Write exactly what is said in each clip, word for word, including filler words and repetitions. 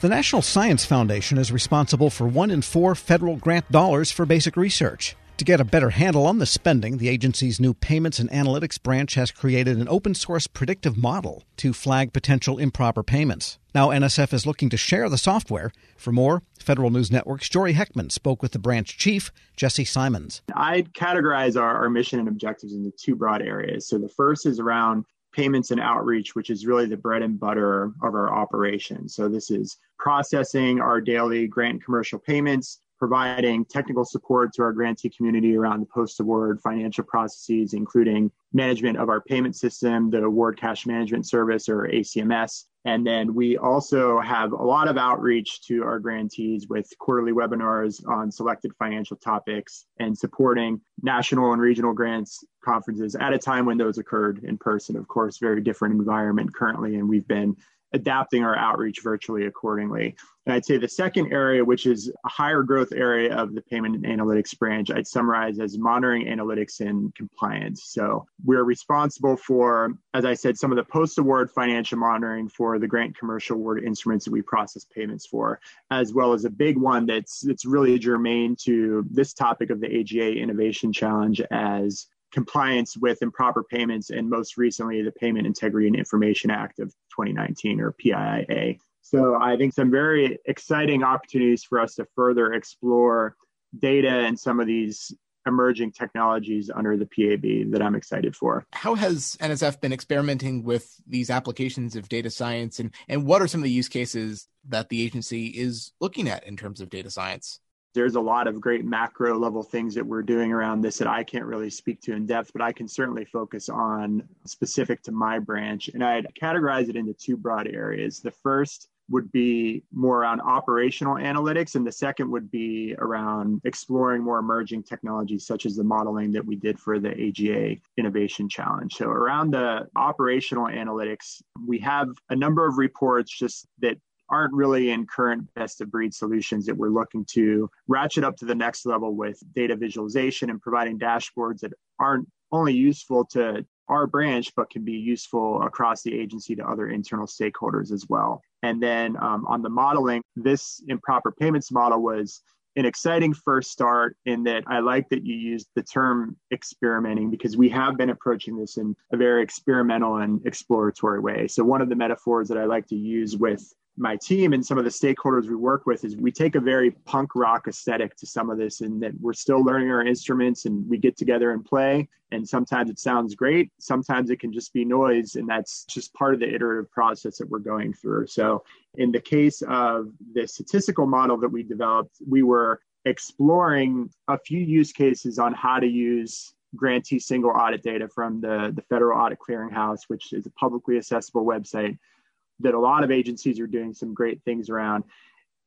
The National Science Foundation is responsible for one in four federal grant dollars for basic research. To get a better handle on the spending, the agency's new Payments and Analytics branch has created an open-source predictive model to flag potential improper payments. Now N S F is looking to share the software. For more, Federal News Network's Jory Heckman spoke with the branch chief, Jesse Simons. I'd categorize our, our mission and objectives into two broad areas. So the first is around payments and outreach, which is really the bread and butter of our operation. So this is processing our daily grant and commercial payments, providing technical support to our grantee community around the post-award financial processes, including management of our payment system, the award cash management service, or A C M S. And then we also have a lot of outreach to our grantees with quarterly webinars on selected financial topics and supporting national and regional grants conferences at a time when those occurred in person. Of course, very different environment currently, and we've been adapting our outreach virtually accordingly. And I'd say the second area, which is a higher growth area of the payment and analytics branch, I'd summarize as monitoring analytics and compliance. So we're responsible for, as I said, some of the post-award financial monitoring for the grant commercial award instruments that we process payments for, as well as a big one that's, that's really germane to this topic of the A G A Innovation Challenge as compliance with improper payments, and most recently, the Payment Integrity and Information Act of twenty nineteen, or P I I A. So I think some very exciting opportunities for us to further explore data and some of these emerging technologies under the P A B that I'm excited for. How has N S F been experimenting with these applications of data science, and, and what are some of the use cases that the agency is looking at in terms of data science? There's a lot of great macro level things that we're doing around this that I can't really speak to in depth, but I can certainly focus on specific to my branch. And I'd categorize it into two broad areas. The first would be more around operational analytics, and the second would be around exploring more emerging technologies, such as the modeling that we did for the A G A Innovation Challenge. So around the operational analytics, we have a number of reports just that aren't really in current best of breed solutions that we're looking to ratchet up to the next level with data visualization and providing dashboards that aren't only useful to our branch, but can be useful across the agency to other internal stakeholders as well. And then um, on the modeling, this improper payments model was an exciting first start in that I like that you used the term experimenting, because we have been approaching this in a very experimental and exploratory way. So one of the metaphors that I like to use with my team and some of the stakeholders we work with is we take a very punk rock aesthetic to some of this, and that we're still learning our instruments and we get together and play. And sometimes it sounds great. Sometimes it can just be noise. And that's just part of the iterative process that we're going through. So in the case of the statistical model that we developed, we were exploring a few use cases on how to use grantee single audit data from the, the Federal Audit Clearinghouse, which is a publicly accessible website that a lot of agencies are doing some great things around.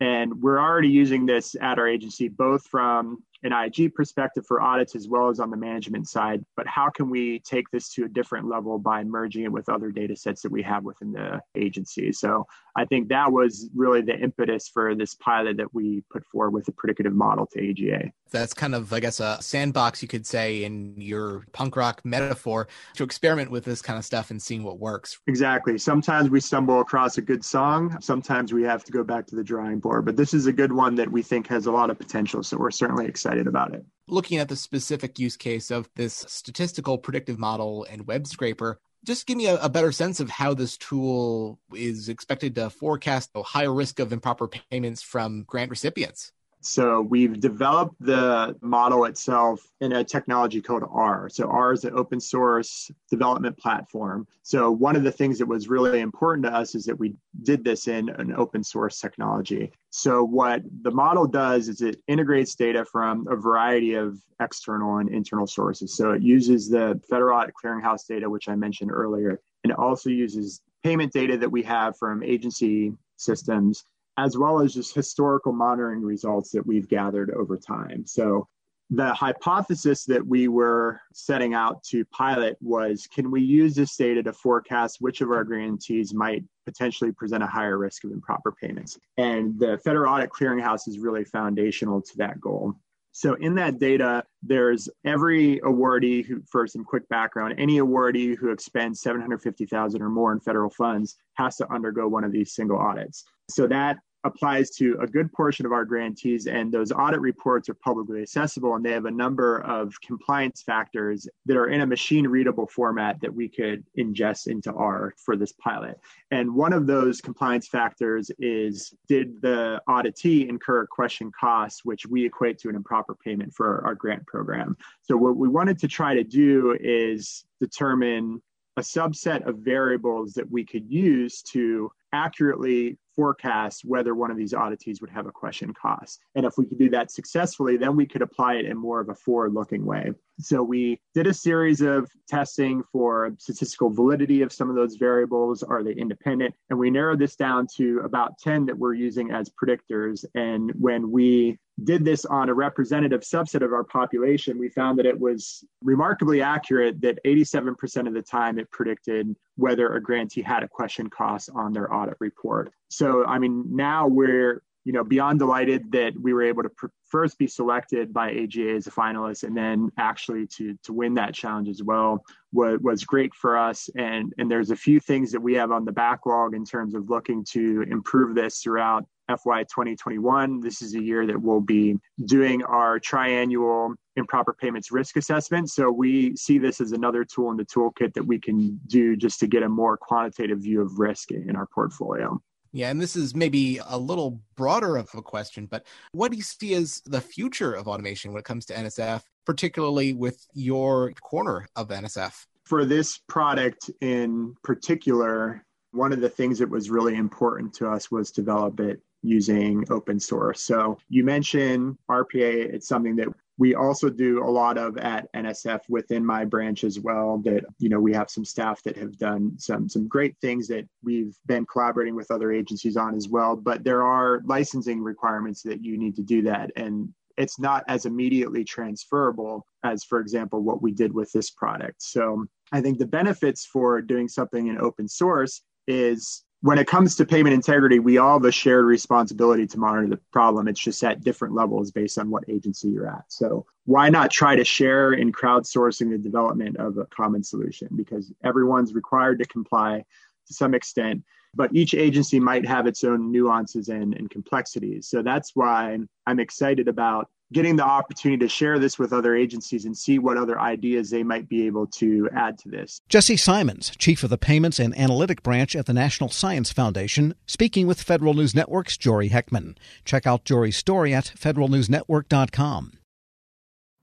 And we're already using this at our agency, both from an I G perspective for audits as well as on the management side. But how can we take this to a different level by merging it with other data sets that we have within the agency? So I think that was really the impetus for this pilot that we put forward with the predicative model to A G A. That's kind of, I guess, a sandbox, you could say, in your punk rock metaphor, to experiment with this kind of stuff and seeing what works. Exactly. Sometimes we stumble across a good song. Sometimes we have to go back to the drawing board. But this is a good one that we think has a lot of potential. So we're certainly excited about it. Looking at the specific use case of this statistical predictive model and web scraper, just give me a, a better sense of how this tool is expected to forecast a higher risk of improper payments from grant recipients. So we've developed the model itself in a technology called R. So R is an open source development platform. So one of the things that was really important to us is that we did this in an open source technology. So what the model does is it integrates data from a variety of external and internal sources. So it uses the Federal Audit Clearinghouse data, which I mentioned earlier, and it also uses payment data that we have from agency systems, as well as just historical monitoring results that we've gathered over time. So the hypothesis that we were setting out to pilot was, can we use this data to forecast which of our grantees might potentially present a higher risk of improper payments? And the Federal Audit Clearinghouse is really foundational to that goal. So in that data, there's every awardee who, for some quick background, any awardee who expends seven hundred fifty thousand dollars or more in federal funds has to undergo one of these single audits. So that applies to a good portion of our grantees, and those audit reports are publicly accessible, and they have a number of compliance factors that are in a machine readable format that we could ingest into R for this pilot. And one of those compliance factors is, did the auditee incur question costs, which we equate to an improper payment for our grant program. So what we wanted to try to do is determine a subset of variables that we could use to accurately forecast whether one of these auditees would have a question cost. And if we could do that successfully, then we could apply it in more of a forward-looking way. So we did a series of testing for statistical validity of some of those variables. Are they independent? And we narrowed this down to about ten that we're using as predictors. And when we did this on a representative subset of our population, we found that it was remarkably accurate, that eighty-seven percent of the time it predicted whether a grantee had a question cost on their audit report. So, I mean, now we're, you know, beyond delighted that we were able to pr- first be selected by A G A as a finalist, and then actually to to win that challenge as well was, was great for us. And, and there's a few things that we have on the backlog in terms of looking to improve this throughout F Y twenty twenty-one. This is a year that we'll be doing our triannual improper payments risk assessment. So we see this as another tool in the toolkit that we can do just to get a more quantitative view of risk in our portfolio. Yeah, and this is maybe a little broader of a question, but what do you see as the future of automation when it comes to N S F, particularly with your corner of N S F? For this product in particular, one of the things that was really important to us was develop it using open source. So you mentioned R P A. It's something that we also do a lot of at N S F within my branch as well, that, you know, we have some staff that have done some some great things that we've been collaborating with other agencies on as well. But there are licensing requirements that you need to do that. And it's not as immediately transferable as, for example, what we did with this product. So I think the benefits for doing something in open source is, when it comes to payment integrity, we all have a shared responsibility to monitor the problem. It's just at different levels based on what agency you're at. So why not try to share in crowdsourcing the development of a common solution? Because everyone's required to comply to some extent, but each agency might have its own nuances and, and complexities. So that's why I'm excited about getting the opportunity to share this with other agencies and see what other ideas they might be able to add to this. Jesse Simons, Chief of the Payments and Analytic Branch at the National Science Foundation, speaking with Federal News Network's Jory Heckman. Check out Jory's story at federal news network dot com.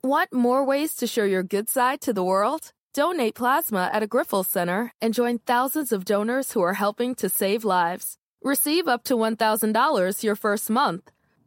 Want more ways to show your good side to the world? Donate plasma at a Grifols Center and join thousands of donors who are helping to save lives. Receive up to one thousand dollars your first month.